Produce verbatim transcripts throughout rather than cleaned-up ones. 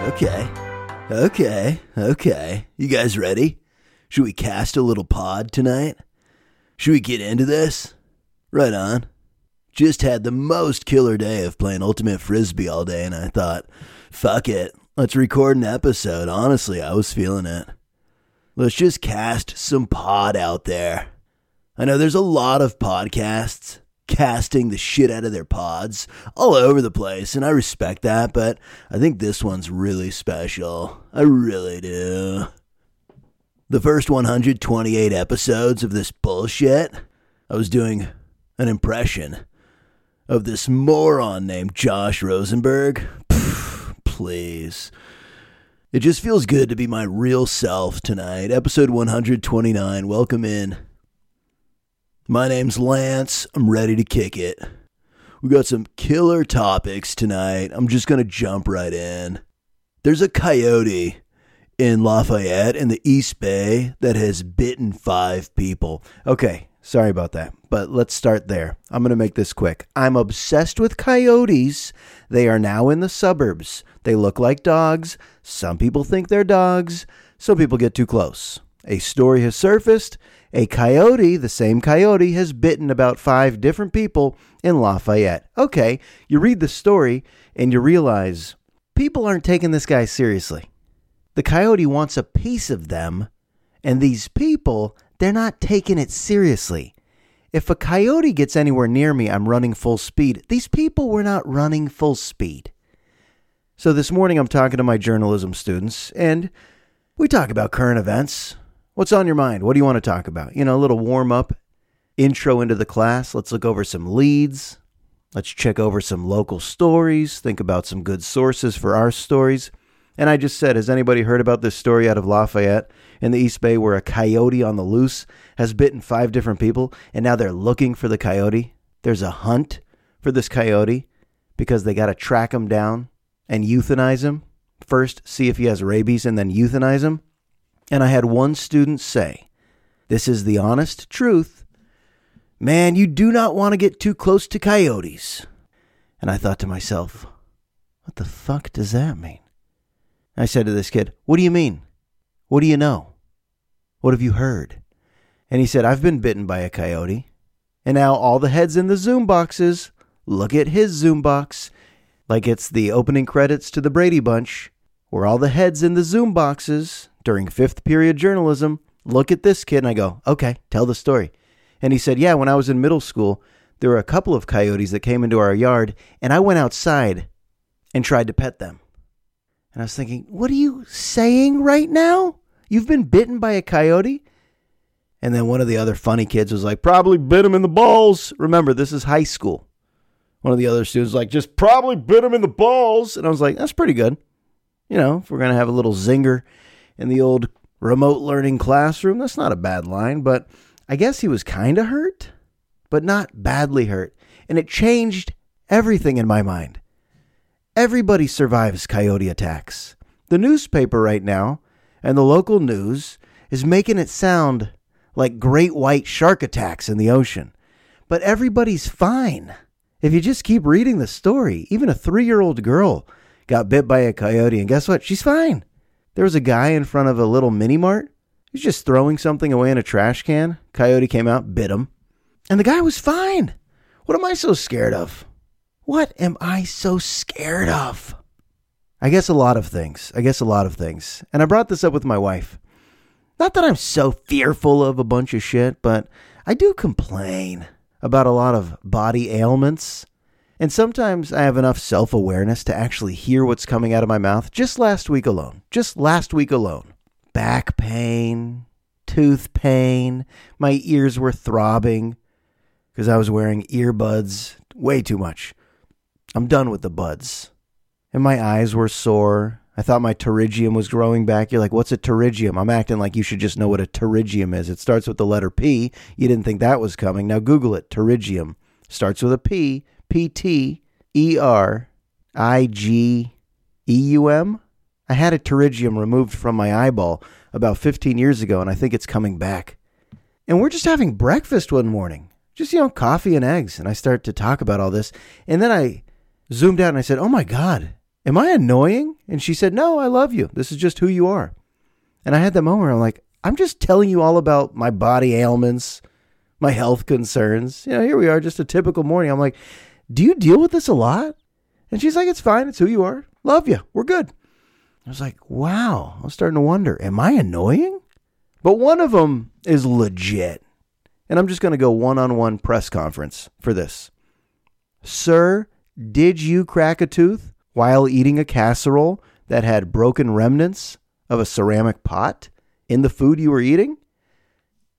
Okay. Okay. Okay. You guys ready? Should we cast a little pod tonight? Should we get into this? Right on. Just had the most killer day of playing Ultimate Frisbee all day, and I thought, fuck it. Let's record an episode. Honestly, I was feeling it. Let's just cast some pod out there. I know there's a lot of podcasts casting the shit out of their pods all over the place, and I respect that, but I think this one's really special. I really do. The first one hundred twenty-eight episodes of this bullshit, I was doing an impression of this moron named Josh Rosenberg. Pfft, please. It just feels good to be my real self tonight. Episode one hundred twenty-nine. Welcome in. My name's Lance. I'm ready to kick it. We got some killer topics tonight. I'm just going to jump right in. There's a coyote in Lafayette in the East Bay that has bitten five people. Okay, sorry about that, but let's start there. I'm going to make this quick. I'm obsessed with coyotes. They are now in the suburbs. They look like dogs. Some people think they're dogs. Some people get too close. A story has surfaced. A coyote, the same coyote, has bitten about five different people in Lafayette. Okay, you read the story and you realize people aren't taking this guy seriously. The coyote wants a piece of them, and these people, they're not taking it seriously. If a coyote gets anywhere near me, I'm running full speed. These people were not running full speed. So this morning I'm talking to my journalism students, and we talk about current events. What's on your mind? What do you want to talk about? You know, a little warm-up, intro into the class. Let's look over some leads. Let's check over some local stories. Think about some good sources for our stories. And I just said, has anybody heard about this story out of Lafayette in the East Bay where a coyote on the loose has bitten five different people, and now they're looking for the coyote? There's a hunt for this coyote because they got to track him down and euthanize him. First, see if he has rabies and then euthanize him. And I had one student say, this is the honest truth. Man, you do not want to get too close to coyotes. And I thought to myself, what the fuck does that mean? I said to this kid, what do you mean? What do you know? What have you heard? And he said, I've been bitten by a coyote. And now all the heads in the Zoom boxes look at his Zoom box like it's the opening credits to the Brady Bunch, where all the heads in the Zoom boxes during fifth period journalism look at this kid, and I go, okay, tell the story. And he said, yeah, when I was in middle school, there were a couple of coyotes that came into our yard, and I went outside and tried to pet them. And I was thinking, what are you saying right now? You've been bitten by a coyote? And then one of the other funny kids was like, probably bit him in the balls. Remember, this is high school. One of the other students was like, just probably bit him in the balls. And I was like, that's pretty good. You know, if we're going to have a little zinger in the old remote learning classroom, that's not a bad line, but I guess he was kind of hurt, but not badly hurt. And it changed everything in my mind. Everybody survives coyote attacks. The newspaper right now and the local news is making it sound like great white shark attacks in the ocean, but everybody's fine. If you just keep reading the story, even a three-year-old girl got bit by a coyote, and guess what? She's fine. There was a guy in front of a little mini mart. He's just throwing something away in a trash can. Coyote came out, bit him. And the guy was fine. What am I so scared of? What am I so scared of? I guess a lot of things. I guess a lot of things. And I brought this up with my wife. Not that I'm so fearful of a bunch of shit, but I do complain about a lot of body ailments. And sometimes I have enough self-awareness to actually hear what's coming out of my mouth. Just last week alone. Just last week alone. Back pain, tooth pain. My ears were throbbing because I was wearing earbuds way too much. I'm done with the buds. And my eyes were sore. I thought my pterygium was growing back. You're like, what's a pterygium? I'm acting like you should just know what a pterygium is. It starts with the letter P. You didn't think that was coming. Now Google it. Pterygium starts with a P. P T E R I G E U M. I had a pterygium removed from my eyeball about fifteen years ago, and I think it's coming back. And we're just having breakfast one morning. Just, you know, coffee and eggs. And I start to talk about all this. And then I zoomed out and I said, oh my God, am I annoying? And she said, no, I love you. This is just who you are. And I had that moment where I'm like, I'm just telling you all about my body ailments, my health concerns. You know, here we are, just a typical morning. I'm like, do you deal with this a lot? And she's like, it's fine. It's who you are. Love you. We're good. I was like, wow. I was starting to wonder, am I annoying? But one of them is legit. And I'm just going to go one-on-one press conference for this. Sir, did you crack a tooth while eating a casserole that had broken remnants of a ceramic pot in the food you were eating?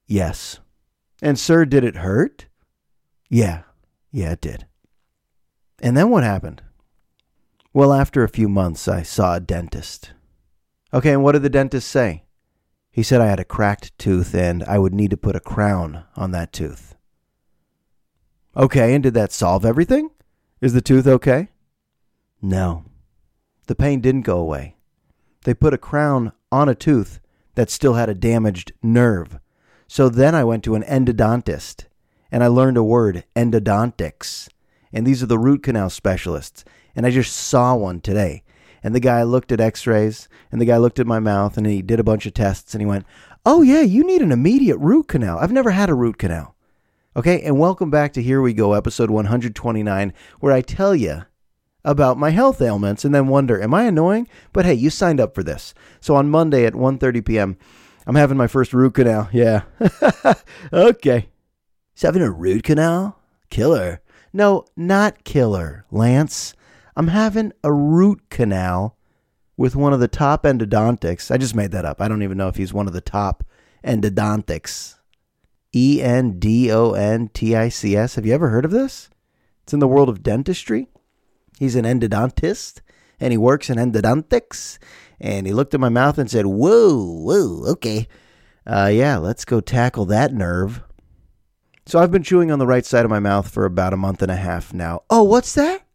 Yes. And sir, did it hurt? Yeah. Yeah, it did. And then what happened? Well, after a few months, I saw a dentist. Okay, and what did the dentist say? He said I had a cracked tooth and I would need to put a crown on that tooth. Okay, and did that solve everything? Is the tooth okay? No. The pain didn't go away. They put a crown on a tooth that still had a damaged nerve. So then I went to an endodontist and I learned a word, endodontics. And these are the root canal specialists. And I just saw one today. And the guy looked at x-rays, and the guy looked at my mouth, and he did a bunch of tests, and he went, oh yeah, you need an immediate root canal. I've never had a root canal. Okay, and welcome back to Here We Go, episode one twenty-nine, where I tell you about my health ailments and then wonder, am I annoying? But hey, you signed up for this. So on Monday at one thirty p.m., I'm having my first root canal. Yeah. Okay. He's having a root canal? Killer. No, not killer, Lance. I'm having a root canal with one of the top endodontics. I just made that up. I don't even know if he's one of the top endodontics. E N D O N T I C S. Have you ever heard of this? It's in the world of dentistry. He's an endodontist, and he works in endodontics. And he looked at my mouth and said, whoa, whoa, okay. Uh, yeah, let's go tackle that nerve. So I've been chewing on the right side of my mouth for about a month and a half now. Oh, what's that?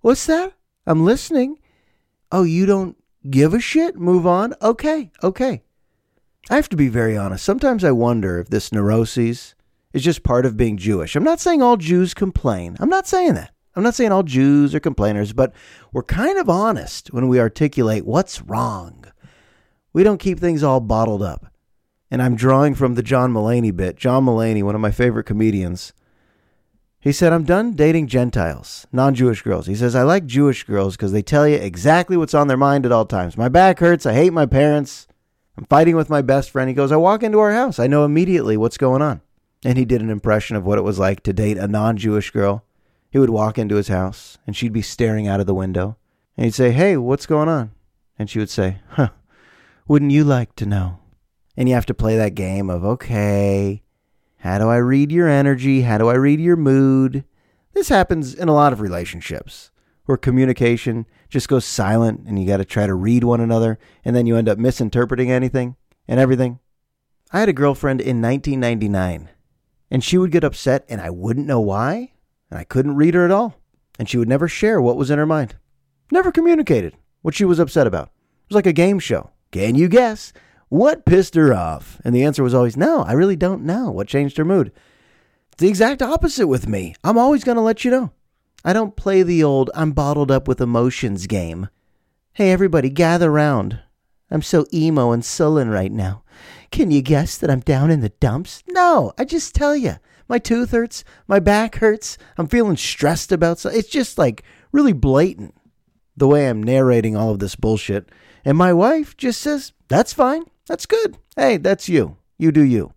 What's that? I'm listening. Oh, you don't give a shit? Move on? Okay, okay. I have to be very honest. Sometimes I wonder if this neuroses is just part of being Jewish. I'm not saying all Jews complain. I'm not saying that. I'm not saying all Jews are complainers, but we're kind of honest when we articulate what's wrong. We don't keep things all bottled up. And I'm drawing from the John Mulaney bit. John Mulaney, one of my favorite comedians, he said, I'm done dating Gentiles, non-Jewish girls. He says, I like Jewish girls because they tell you exactly what's on their mind at all times. My back hurts. I hate my parents. I'm fighting with my best friend. He goes, I walk into our house. I know immediately what's going on. And he did an impression of what it was like to date a non-Jewish girl. He would walk into his house and she'd be staring out of the window. And he'd say, hey, what's going on? And she would say, huh, wouldn't you like to know? And you have to play that game of, okay, how do I read your energy? How do I read your mood? This happens in a lot of relationships where communication just goes silent and you got to try to read one another and then you end up misinterpreting anything and everything. I had a girlfriend in nineteen ninety-nine and she would get upset and I wouldn't know why and I couldn't read her at all and she would never share what was in her mind. Never communicated what she was upset about. It was like a game show. Can you guess? What pissed her off? And the answer was always, no, I really don't know. What changed her mood? It's the exact opposite with me. I'm always going to let you know. I don't play the old I'm bottled up with emotions game. Hey, everybody, gather round. I'm so emo and sullen right now. Can you guess that I'm down in the dumps? No, I just tell you. My tooth hurts. My back hurts. I'm feeling stressed about something. It's just like really blatant the way I'm narrating all of this bullshit. And my wife just says, that's fine. That's good. Hey, that's you. You do you.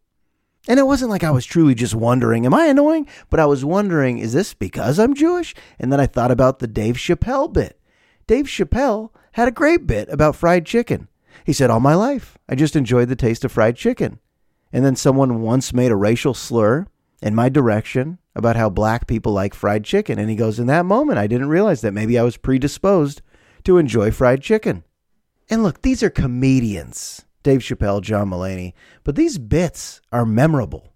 And it wasn't like I was truly just wondering, am I annoying? But I was wondering, is this because I'm Jewish? And then I thought about the Dave Chappelle bit. Dave Chappelle had a great bit about fried chicken. He said, all my life, I just enjoyed the taste of fried chicken. And then someone once made a racial slur in my direction about how black people like fried chicken. And he goes, in that moment, I didn't realize that maybe I was predisposed to enjoy fried chicken. And look, these are comedians. Dave Chappelle, John Mulaney, but these bits are memorable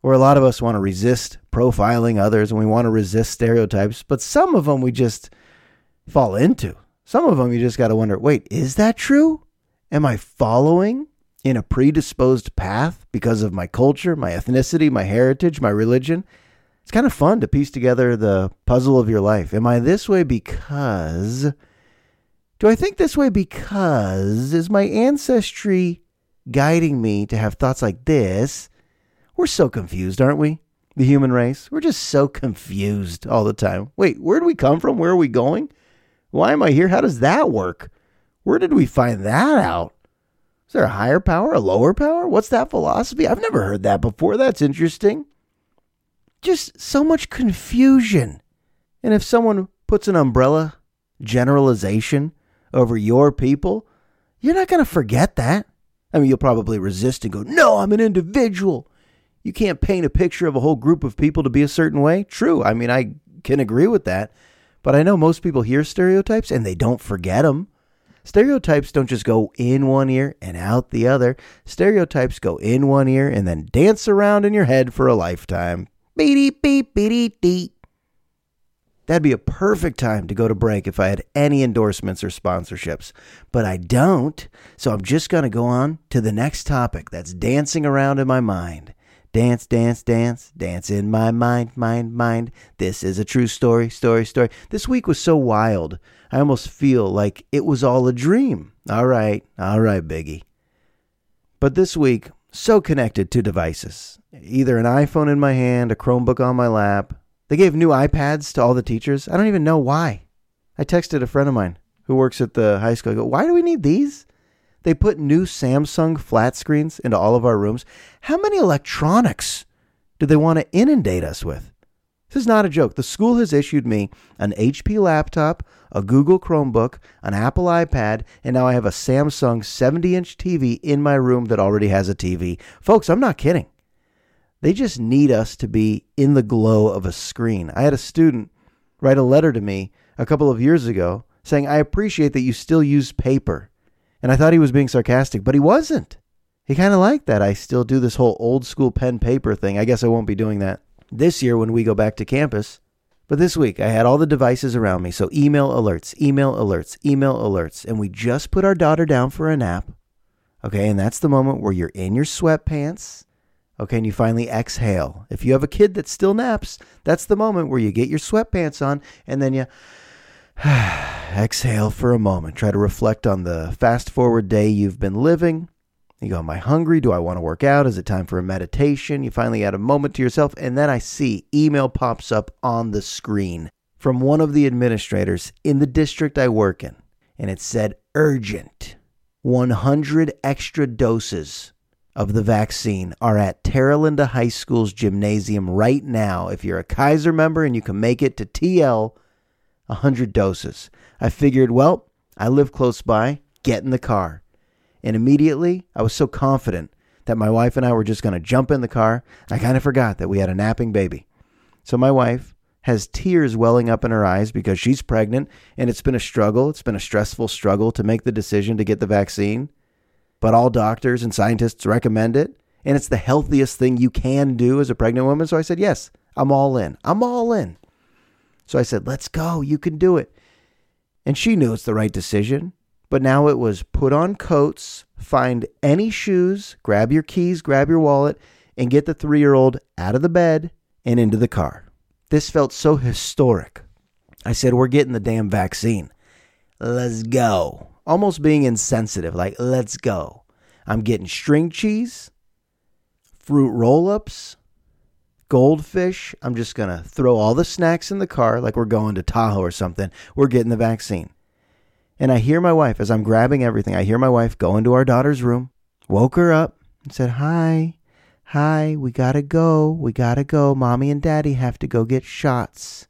where a lot of us want to resist profiling others and we want to resist stereotypes, but some of them we just fall into. Some of them you just got to wonder, wait, is that true? Am I following in a predisposed path because of my culture, my ethnicity, my heritage, my religion? It's kind of fun to piece together the puzzle of your life. Am I this way because Do I think this way because is my ancestry guiding me to have thoughts like this? We're so confused, aren't we? The human race. We're just so confused all the time. Wait, where did we come from? Where are we going? Why am I here? How does that work? Where did we find that out? Is there a higher power, a lower power? What's that philosophy? I've never heard that before. That's interesting. Just so much confusion. And if someone puts an umbrella generalization over your people, you're not going to forget that. I mean, you'll probably resist and go, no, I'm an individual. You can't paint a picture of a whole group of people to be a certain way. True. I mean, I can agree with that. But I know most people hear stereotypes and they don't forget them. Stereotypes don't just go in one ear and out the other. Stereotypes go in one ear and then dance around in your head for a lifetime. Beep, beep, beep, beep. That'd be a perfect time to go to break if I had any endorsements or sponsorships. But I don't, so I'm just going to go on to the next topic that's dancing around in my mind. Dance, dance, dance, dance in my mind, mind, mind. This is a true story, story, story. This week was so wild, I almost feel like it was all a dream. All right, all right, Biggie. But this week, so connected to devices. Either an iPhone in my hand, a Chromebook on my lap. They gave new iPads to all the teachers. I don't even know why. I texted a friend of mine who works at the high school. I go, why do we need these? They put new Samsung flat screens into all of our rooms. How many electronics do they want to inundate us with? This is not a joke. The school has issued me an H P laptop, a Google Chromebook, an Apple iPad, and now I have a Samsung seventy-inch T V in my room that already has a T V. Folks, I'm not kidding. They just need us to be in the glow of a screen. I had a student write a letter to me a couple of years ago saying, I appreciate that you still use paper. And I thought he was being sarcastic, but he wasn't. He kind of liked that. I still do this whole old school pen paper thing. I guess I won't be doing that this year when we go back to campus. But this week, I had all the devices around me. So email alerts, email alerts, email alerts. And we just put our daughter down for a nap. Okay, and that's the moment where you're in your sweatpants. Okay, and you finally exhale. If you have a kid that still naps, that's the moment where you get your sweatpants on and then you... exhale for a moment. Try to reflect on the fast forward day you've been living. You go, am I hungry? Do I want to work out? Is it time for a meditation? You finally had a moment to yourself. And then I see email pops up on the screen from one of the administrators in the district I work in. And it said urgent. one hundred extra doses of the vaccine are at Terralinda High School's gymnasium right now. If you're a Kaiser member and you can make it to T L, one hundred doses. I figured, well, I live close by, get in the car. And immediately, I was so confident that my wife and I were just going to jump in the car. I kind of forgot that we had a napping baby. So my wife has tears welling up in her eyes because she's pregnant, and it's been a struggle. It's been a stressful struggle to make the decision to get the vaccine. But all doctors and scientists recommend it, and it's the healthiest thing you can do as a pregnant woman. So I said, yes, I'm all in. I'm all in. So I said, let's go. You can do it. And she knew it's the right decision. But now it was put on coats, find any shoes, grab your keys, grab your wallet, and get the three-year-old out of the bed and into the car. This felt so historic. I said, we're getting the damn vaccine. Let's go. Almost being insensitive, like, let's go. I'm getting string cheese, fruit roll-ups, goldfish. I'm just going to throw all the snacks in the car like we're going to Tahoe or something. We're getting the vaccine. And I hear my wife, as I'm grabbing everything, I hear my wife go into our daughter's room, woke her up and said, hi, hi, we got to go. We got to go. Mommy and daddy have to go get shots.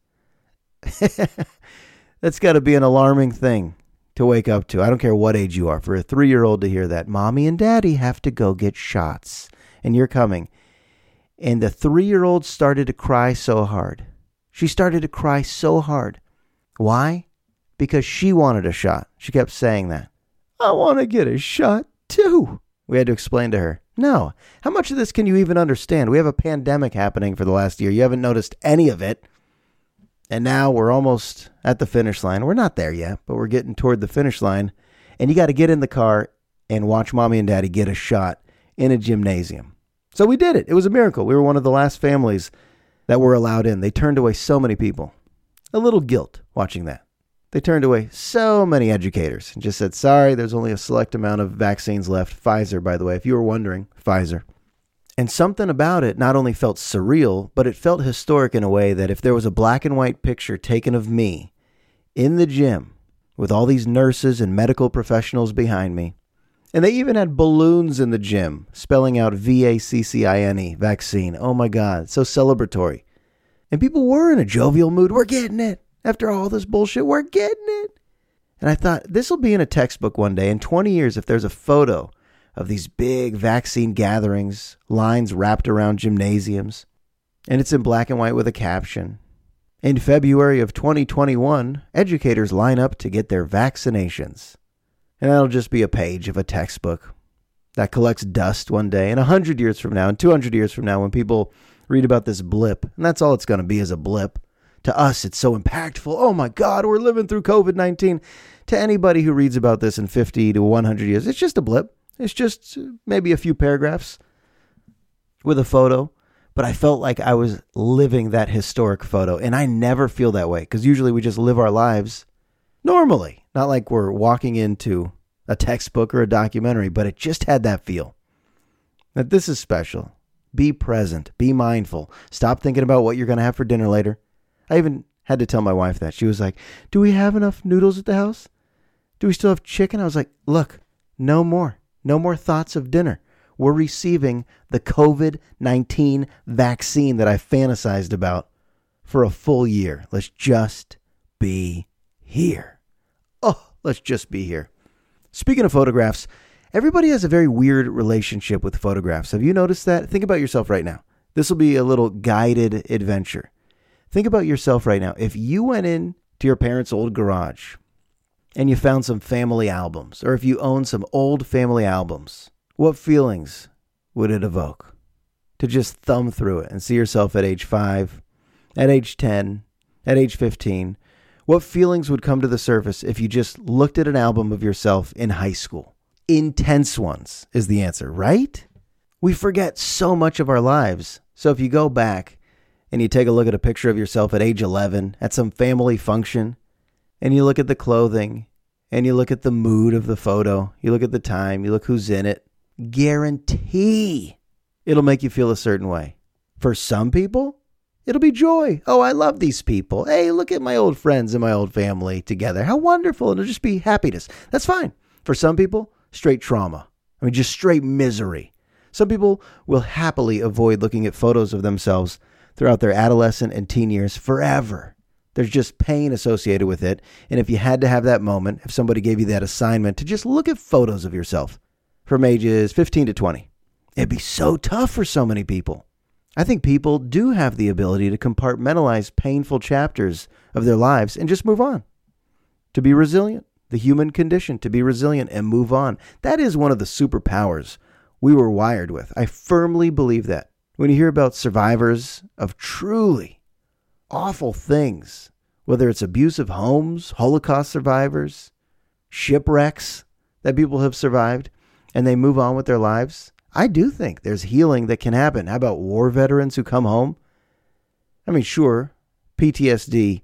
That's got to be an alarming thing to wake up to. I don't care what age you are. For a three-year-old to hear that, mommy and daddy have to go get shots and you're coming. And the three-year-old started to cry so hard. She started to cry so hard. Why? Because she wanted a shot. She kept saying that. I want to get a shot too. We had to explain to her. No. How much of this can you even understand? We have a pandemic happening for the last year. You haven't noticed any of it. And now we're almost at the finish line. We're not there yet, but we're getting toward the finish line. And you got to get in the car and watch mommy and daddy get a shot in a gymnasium. So we did it. It was a miracle. We were one of the last families that were allowed in. They turned away so many people. A little guilt watching that. They turned away so many educators and just said, sorry, there's only a select amount of vaccines left. Pfizer, by the way, if you were wondering, Pfizer. And something about it not only felt surreal, but it felt historic in a way that if there was a black and white picture taken of me in the gym with all these nurses and medical professionals behind me, and they even had balloons in the gym spelling out V A C C I N E, vaccine. Oh my God, so celebratory. And people were in a jovial mood. We're getting it. After all this bullshit, we're getting it. And I thought, this will be in a textbook one day. In twenty years, if there's a photo of these big vaccine gatherings, lines wrapped around gymnasiums, and it's in black and white with a caption, in February of twenty twenty-one, educators line up to get their vaccinations. And that'll just be a page of a textbook that collects dust one day. And one hundred years from now, and two hundred years from now, when people read about this blip, and that's all it's going to be is a blip. To us, it's so impactful. Oh my God, we're living through COVID nineteen. To anybody who reads about this in fifty to one hundred years, it's just a blip. It's just maybe a few paragraphs with a photo. But I felt like I was living that historic photo. And I never feel that way because usually we just live our lives normally. Not like we're walking into a textbook or a documentary, but it just had that feel. That this is special. Be present. Be mindful. Stop thinking about what you're going to have for dinner later. I even had to tell my wife that. She was like, do we have enough noodles at the house? Do we still have chicken? I was like, look, no more. No more thoughts of dinner. We're receiving the COVID nineteen vaccine that I fantasized about for a full year. Let's just be here. Oh, let's just be here. Speaking of photographs, everybody has a very weird relationship with photographs. Have you noticed that? Think about yourself right now. This will be a little guided adventure. Think about yourself right now. If you went in to your parents' old garage and you found some family albums, or if you own some old family albums, what feelings would it evoke to just thumb through it and see yourself at age five, at age ten, at age fifteen? What feelings would come to the surface if you just looked at an album of yourself in high school? Intense ones is the answer, right? We forget so much of our lives. So if you go back and you take a look at a picture of yourself at age eleven at some family function, and you look at the clothing, and you look at the mood of the photo, you look at the time, you look who's in it, guarantee it'll make you feel a certain way. For some people, it'll be joy. Oh, I love these people. Hey, look at my old friends and my old family together. How wonderful. It'll just be happiness. That's fine. For some people, straight trauma. I mean, just straight misery. Some people will happily avoid looking at photos of themselves throughout their adolescent and teen years forever. There's just pain associated with it. And if you had to have that moment, if somebody gave you that assignment to just look at photos of yourself from ages fifteen to twenty, it'd be so tough for so many people. I think people do have the ability to compartmentalize painful chapters of their lives and just move on. To be resilient, the human condition, to be resilient and move on. That is one of the superpowers we were wired with. I firmly believe that. When you hear about survivors of truly awful things, whether it's abusive homes, Holocaust survivors, shipwrecks that people have survived, and they move on with their lives, I do think there's healing that can happen. How about war veterans who come home? I mean, sure, P T S D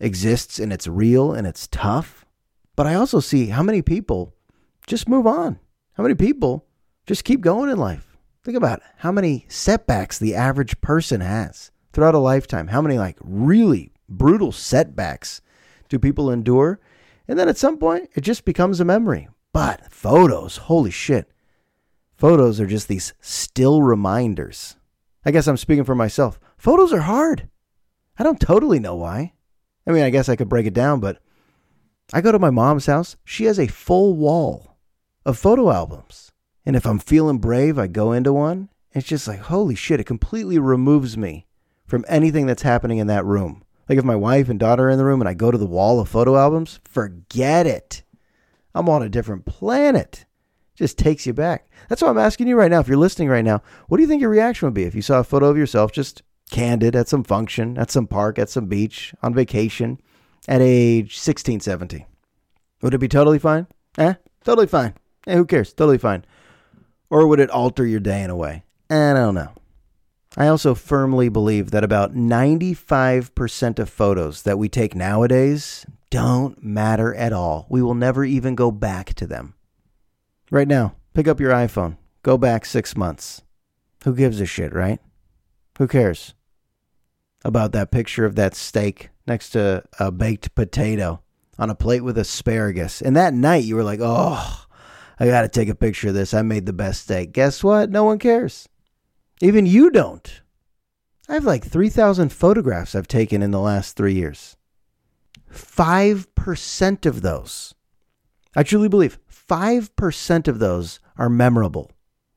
exists and it's real and it's tough, but I also see how many people just move on. How many people just keep going in life? Think about how many setbacks the average person has throughout a lifetime. How many like really brutal setbacks do people endure? And then at some point, it just becomes a memory. But photos, holy shit. Photos are just these still reminders. I guess I'm speaking for myself. Photos are hard. I don't totally know why. I mean, I guess I could break it down, but I go to my mom's house. She has a full wall of photo albums. And if I'm feeling brave, I go into one. It's just like, holy shit, it completely removes me from anything that's happening in that room. Like if my wife and daughter are in the room and I go to the wall of photo albums, forget it. I'm on a different planet. It just takes you back. That's why I'm asking you right now, if you're listening right now, what do you think your reaction would be if you saw a photo of yourself just candid at some function, at some park, at some beach, on vacation, at age sixteen, seventeen? Would it be totally fine? Eh, totally fine. Eh, who cares? Totally fine. Or would it alter your day in a way? I don't know. I also firmly believe that about ninety-five percent of photos that we take nowadays don't matter at all. We will never even go back to them. Right now, pick up your iPhone. Go back six months. Who gives a shit, right? Who cares about that picture of that steak next to a baked potato on a plate with asparagus? And that night you were like, oh, I got to take a picture of this. I made the best steak. Guess what? No one cares. Even you don't. I have like three thousand photographs I've taken in the last three years. five percent of those, I truly believe, five percent of those are memorable,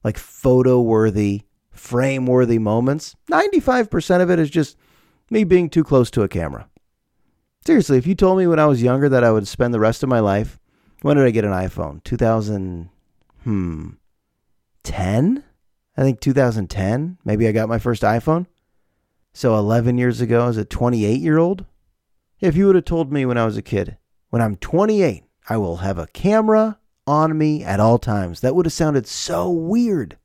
like photo-worthy, frame-worthy moments. ninety-five percent of it is just me being too close to a camera. Seriously, if you told me when I was younger that I would spend the rest of my life, when did I get an iPhone? two thousand, hmm, ten? I think two thousand ten, maybe I got my first iPhone. So eleven years ago, I was a twenty-eight-year-old. If you would have told me when I was a kid, when I'm twenty-eight, I will have a camera on me at all times, that would have sounded so weird.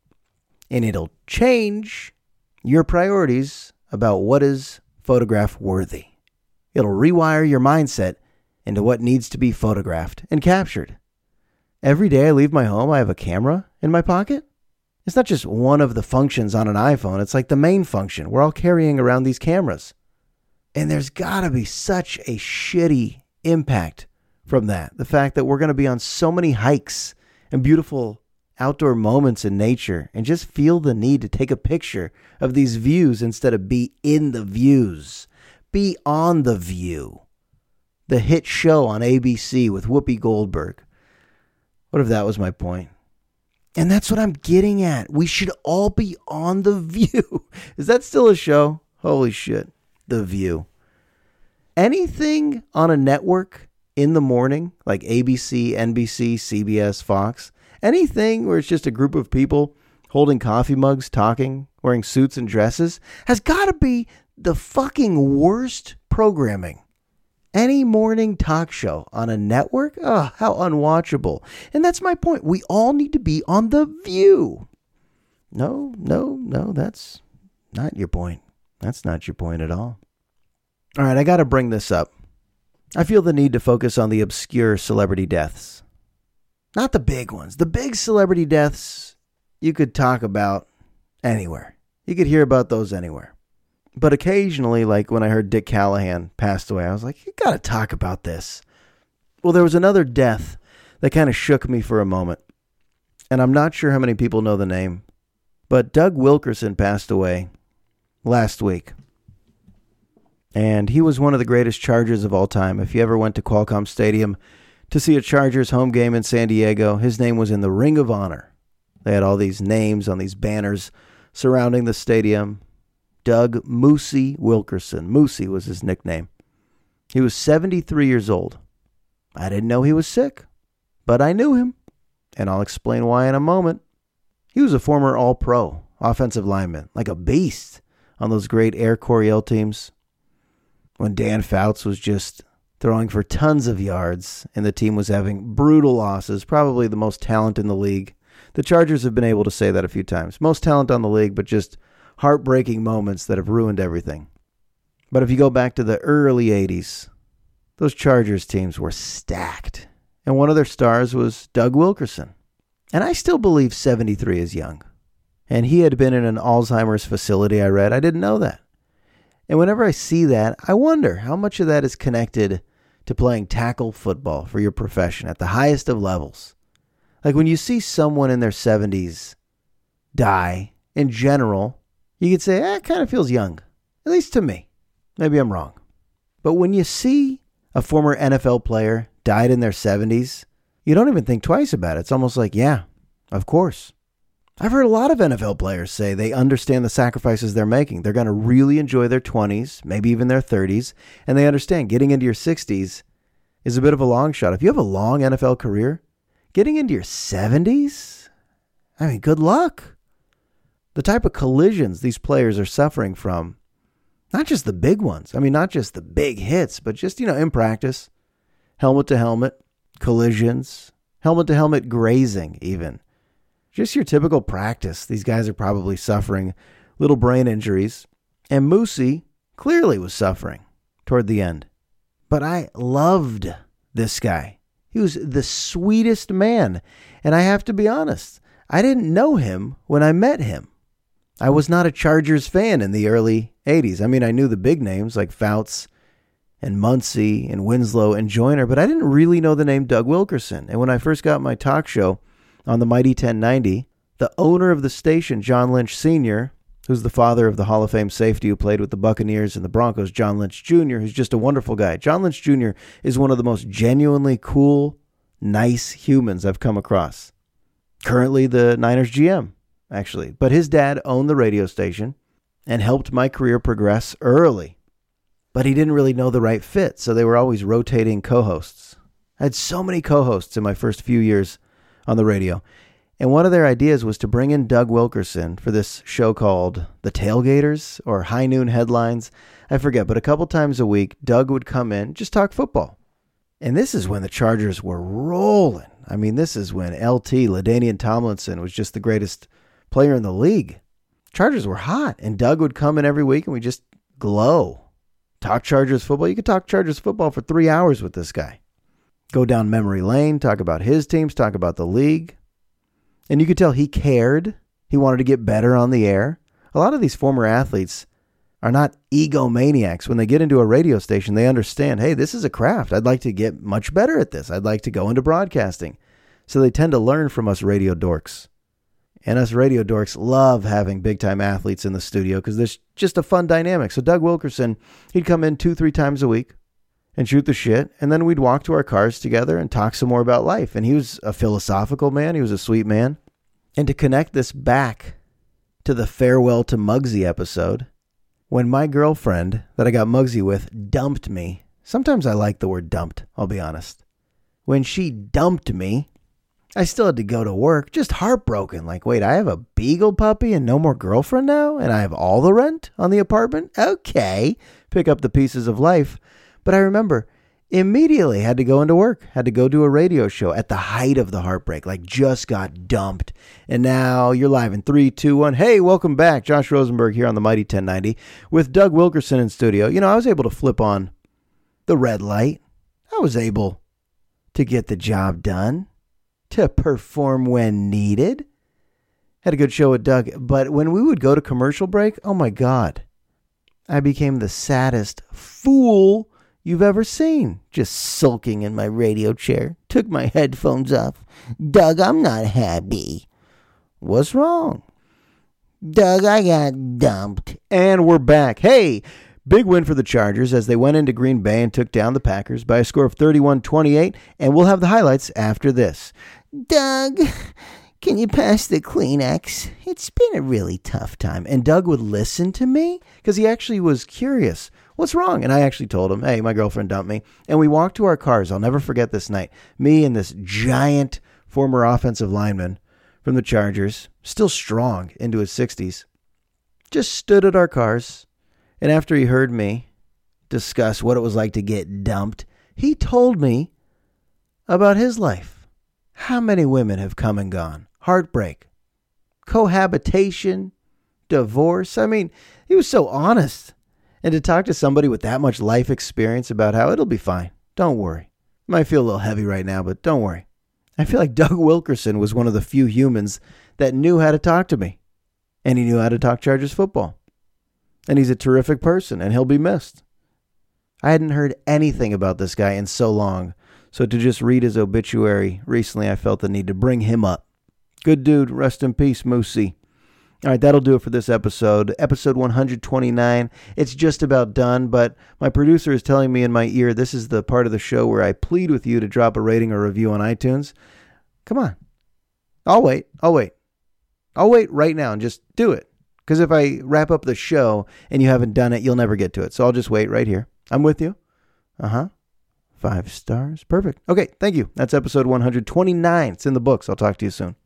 And it'll change your priorities about what is photograph worthy. It'll rewire your mindset into what needs to be photographed and captured. Every day I leave my home, I have a camera in my pocket. It's not just one of the functions on an iPhone. It's like the main function. We're all carrying around these cameras. And there's got to be such a shitty impact from that. The fact that we're going to be on so many hikes and beautiful outdoor moments in nature and just feel the need to take a picture of these views instead of be in the views. Be on The View. The hit show on A B C with Whoopi Goldberg. What if that was my point? And that's what I'm getting at. We should all be on The View. Is that still a show? Holy shit. The View. Anything on a network in the morning, like A B C, N B C, C B S, Fox, anything where it's just a group of people holding coffee mugs, talking, wearing suits and dresses, has got to be the fucking worst programming. Any morning talk show on a network? Oh, how unwatchable. And that's my point. We all need to be on The View. No, no, no, that's not your point. That's not your point at all. All right, I got to bring this up. I feel the need to focus on the obscure celebrity deaths. Not the big ones. The big celebrity deaths you could talk about anywhere. You could hear about those anywhere. But occasionally, like when I heard Dick Callahan passed away, I was like, you got to talk about this. Well, there was another death that kind of shook me for a moment. And I'm not sure how many people know the name. But Doug Wilkerson passed away last week. And he was one of the greatest Chargers of all time. If you ever went to Qualcomm Stadium to see a Chargers home game in San Diego, his name was in the Ring of Honor. They had all these names on these banners surrounding the stadium. Doug Moosey Wilkerson. Moosey was his nickname. He was seventy-three years old. I didn't know he was sick, but I knew him. And I'll explain why in a moment. He was a former All-Pro offensive lineman, like a beast on those great Air Coryell teams. When Dan Fouts was just throwing for tons of yards and the team was having brutal losses, probably the most talent in the league. The Chargers have been able to say that a few times. Most talent on the league, but just heartbreaking moments that have ruined everything. But if you go back to the early eighties, those Chargers teams were stacked. And one of their stars was Doug Wilkerson. And I still believe seventy-three is young. And he had been in an Alzheimer's facility, I read. I didn't know that. And whenever I see that, I wonder how much of that is connected to playing tackle football for your profession at the highest of levels. Like when you see someone in their seventies die, in general, you could say, eh, it kind of feels young, at least to me. Maybe I'm wrong. But when you see a former N F L player died in their seventies, you don't even think twice about it. It's almost like, yeah, of course. I've heard a lot of N F L players say they understand the sacrifices they're making. They're going to really enjoy their twenties, maybe even their thirties, and they understand getting into your sixties is a bit of a long shot. If you have a long N F L career, getting into your seventies, I mean, good luck. The type of collisions these players are suffering from, not just the big ones. I mean, not just the big hits, but just, you know, in practice, helmet to helmet, collisions, helmet to helmet grazing even. Just your typical practice. These guys are probably suffering little brain injuries. And Moosey clearly was suffering toward the end. but I loved this guy. He was the sweetest man. And I have to be honest, I didn't know him when I met him. I was not a Chargers fan in the early eighties. I mean, I knew the big names like Fouts and Muncy and Winslow and Joyner, but I didn't really know the name Doug Wilkerson. And when I first got my talk show on the Mighty ten ninety, the owner of the station, John Lynch Senior, who's the father of the Hall of Fame safety who played with the Buccaneers and the Broncos, John Lynch Junior, who's just a wonderful guy. John Lynch Junior is one of the most genuinely cool, nice humans I've come across. Currently the Niners G M, actually. But his dad owned the radio station and helped my career progress early. But he didn't really know the right fit, so they were always rotating co-hosts. I had so many co-hosts in my first few years on the radio. And one of their ideas was to bring in Doug Wilkerson for this show called The Tailgaters or High Noon Headlines. I forget, but a couple times a week, Doug would come in, just talk football. And this is when the Chargers were rolling. I mean, this is when L T, LaDainian Tomlinson, was just the greatest player in the league. Chargers were hot, and Doug would come in every week and we just glow. Talk Chargers football. You could talk Chargers football for three hours with this guy. Go down memory lane, talk about his teams, talk about the league. And you could tell he cared. He wanted to get better on the air. A lot of these former athletes are not egomaniacs. When they get into a radio station, they understand, hey, this is a craft. I'd like to get much better at this. I'd like to go into broadcasting. So they tend to learn from us radio dorks. And us radio dorks love having big-time athletes in the studio because there's just a fun dynamic. So Doug Wilkerson, he'd come in two, three times a week and shoot the shit, and then we'd walk to our cars together and talk some more about life. And he was a philosophical man. He was a sweet man. And to connect this back to the Farewell to Muggsy episode, when my girlfriend that I got Muggsy with dumped me, sometimes I like the word dumped, I'll be honest. When she dumped me, I still had to go to work, just heartbroken. Like, wait, I have a beagle puppy and no more girlfriend now? And I have all the rent on the apartment? Okay. Pick up the pieces of life. But I remember immediately had to go into work, had to go do a radio show at the height of the heartbreak, like just got dumped. And now you're live in three, two, one. Hey, welcome back. Josh Rosenberg here on the Mighty ten ninety with Doug Wilkerson in studio. You know, I was able to flip on the red light. I was able to get the job done, to perform when needed. Had a good show with Doug. But when we would go to commercial break, oh my God, I became the saddest fool you've ever seen, just sulking in my radio chair. Took my headphones off. Doug, I'm not happy. What's wrong? Doug, I got dumped. And we're back. Hey, big win for the Chargers as they went into Green Bay and took down the Packers by a score of thirty-one twenty-eight, and we'll have the highlights after this. Doug, can you pass the Kleenex? It's been a really tough time. And Doug would listen to me because he actually was curious. What's wrong? And I actually told him, hey, my girlfriend dumped me. And we walked to our cars. I'll never forget this night. Me and this giant former offensive lineman from the Chargers, still strong into his sixties, just stood at our cars. And after he heard me discuss what it was like to get dumped, he told me about his life. How many women have come and gone? Heartbreak, cohabitation, divorce. I mean, he was so honest. And to talk to somebody with that much life experience about how it'll be fine. Don't worry. Might feel a little heavy right now, but don't worry. I feel like Doug Wilkerson was one of the few humans that knew how to talk to me. And he knew how to talk Chargers football. And he's a terrific person, and he'll be missed. I hadn't heard anything about this guy in so long. So to just read his obituary recently, I felt the need to bring him up. Good dude. Rest in peace, Moosey. All right, that'll do it for this episode, episode one twenty-nine. It's just about done, but my producer is telling me in my ear, this is the part of the show where I plead with you to drop a rating or review on iTunes. Come on. I'll wait. I'll wait. I'll wait right now and just do it. Because if I wrap up the show and you haven't done it, you'll never get to it. So I'll just wait right here. I'm with you. Uh-huh. Five stars. Perfect. Okay, thank you. That's episode one twenty-nine. It's in the books. I'll talk to you soon.